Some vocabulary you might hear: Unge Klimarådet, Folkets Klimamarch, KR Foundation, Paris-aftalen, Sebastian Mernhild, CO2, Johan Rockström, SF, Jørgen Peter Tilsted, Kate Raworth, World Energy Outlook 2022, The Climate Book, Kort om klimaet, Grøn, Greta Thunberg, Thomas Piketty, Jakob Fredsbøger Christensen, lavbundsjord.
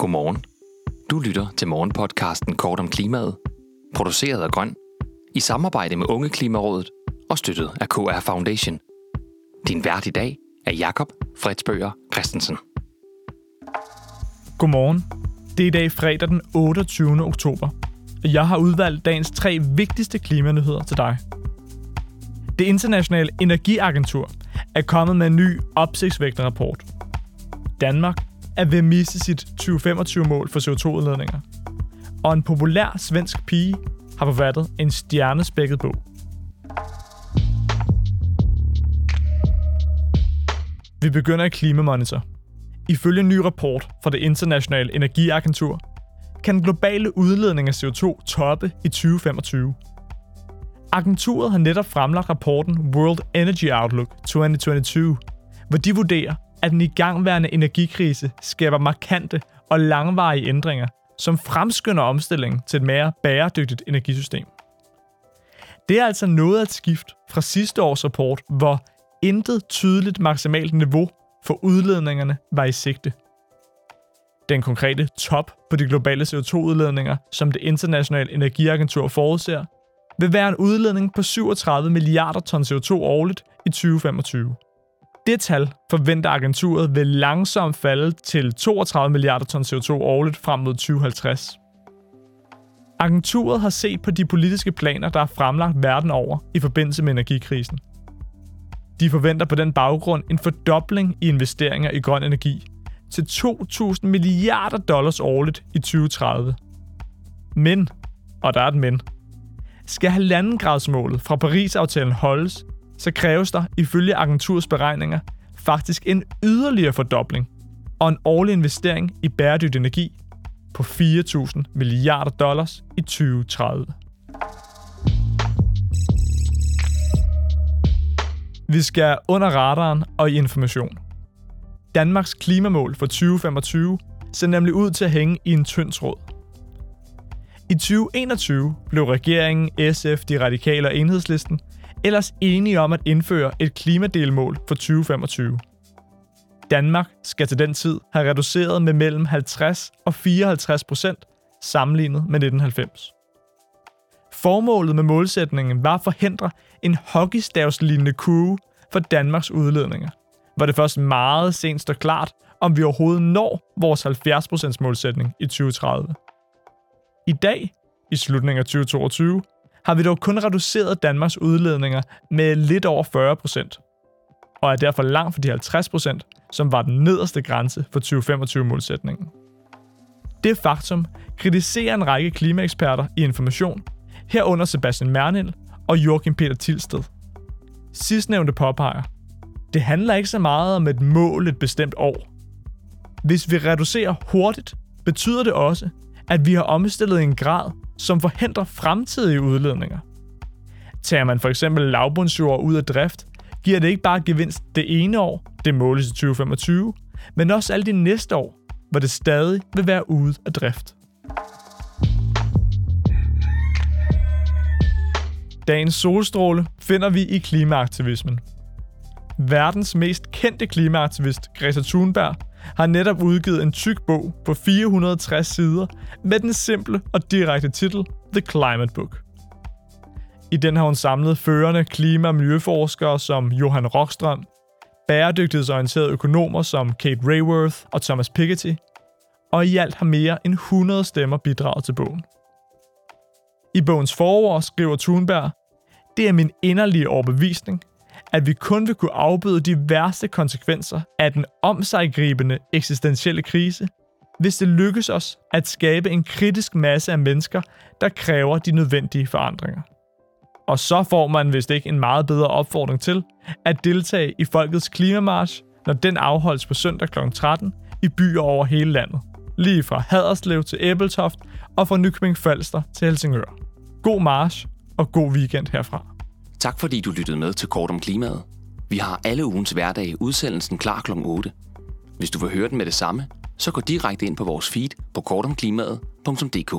Godmorgen. Du lytter til morgenpodcasten Kort om klimaet, produceret af Grøn, i samarbejde med Unge Klimarådet og støttet af KR Foundation. Din vært i dag er Jakob Fredsbøger Christensen. Godmorgen. Det er i dag fredag den 28. oktober, og jeg har udvalgt dagens 3 vigtigste klimanyheder til dig. Det internationale energiagentur er kommet med en ny opsigtsvækkende rapport. Danmark er ved at miste sit 2025-mål for CO2-udledninger. Og en populær svensk pige har forfattet en stjernespækket bog. Vi begynder i Klimamonitor. Ifølge en ny rapport fra det internationale energiagentur, kan den globale udledning af CO2 toppe i 2025. Agenturet har netop fremlagt rapporten World Energy Outlook 2022, hvor de vurderer, at den igangværende energikrise skaber markante og langvarige ændringer, som fremskynder omstillingen til et mere bæredygtigt energisystem. Det er altså noget af et skift fra sidste års rapport, hvor intet tydeligt maksimalt niveau for udledningerne var i sigte. Den konkrete top på de globale CO2-udledninger, som det internationale energiagentur forudser, vil være en udledning på 37 milliarder ton CO2 årligt i 2025. Det tal forventer agenturet vil langsomt falde til 32 milliarder ton CO2 årligt frem mod 2050. Agenturet har set på de politiske planer, der er fremlagt verden over i forbindelse med energikrisen. De forventer på den baggrund en fordobling i investeringer i grøn energi til 2.000 milliarder dollars årligt i 2030. Men, og der er et men, skal 1,5-gradsmålet fra Paris-aftalen holdes, så kræves der ifølge agenturets beregninger faktisk en yderligere fordobling og en årlig investering i bæredygtig energi på 4.000 milliarder dollars i 2030. Vi skal under radaren og i information. Danmarks klimamål for 2025 ser nemlig ud til at hænge i en tynd tråd. I 2021 blev regeringen, SF, De Radikale og Enhedslisten ellers enige om at indføre et klimadelmål for 2025. Danmark skal til den tid have reduceret med mellem 50% og 54% sammenlignet med 1990. Formålet med målsætningen var at forhindre en hockeystavslignende kurve for Danmarks udledninger, hvor det først meget sent står klart, om vi overhovedet når vores 70% målsætning i 2030. I dag, i slutningen af 2022, har vi dog kun reduceret Danmarks udledninger med lidt over 40%, og er derfor langt fra de 50%, som var den nederste grænse for 2025-målsætningen. Det faktum kritiserer en række klimaeksperter i Information, herunder Sebastian Mernhild og Jørgen Peter Tilsted. Sidstnævnte påpeger, det handler ikke så meget om et mål et bestemt år. Hvis vi reducerer hurtigt, betyder det også, at vi har omstillet en grad, som forhindrer fremtidige udledninger. Tager man for eksempel lavbundsjord ud af drift, giver det ikke bare gevinst det ene år, det måles i 2025, men også alle de næste år, hvor det stadig vil være ude af drift. Dagens solstråle finder vi i klimaaktivismen. Verdens mest kendte klimaaktivist, Greta Thunberg, har netop udgivet en tyk bog på 460 sider med den simple og direkte titel The Climate Book. I den har hun samlet førende klima- og miljøforskere som Johan Rockström, bæredygtighedsorienterede økonomer som Kate Raworth og Thomas Piketty, og i alt har mere end 100 stemmer bidraget til bogen. I bogens forord skriver Thunberg, det er min inderlige overbevisning, at vi kun vil kunne afbøde de værste konsekvenser af den omsiggribende eksistentielle krise, hvis det lykkes os at skabe en kritisk masse af mennesker, der kræver de nødvendige forandringer. Og så får man vist ikke en meget bedre opfordring til at deltage i Folkets Klimamarch, når den afholdes på søndag kl. 13 i byer over hele landet. Lige fra Haderslev til Ebeltoft og fra Nykøbing Falster til Helsingør. God march og god weekend herfra. Tak fordi du lyttede med til Kort om klimaet. Vi har alle ugens hverdage udsendelsen klar kl. 8. Hvis du vil høre den med det samme, så gå direkte ind på vores feed på kortomklimaet.dk.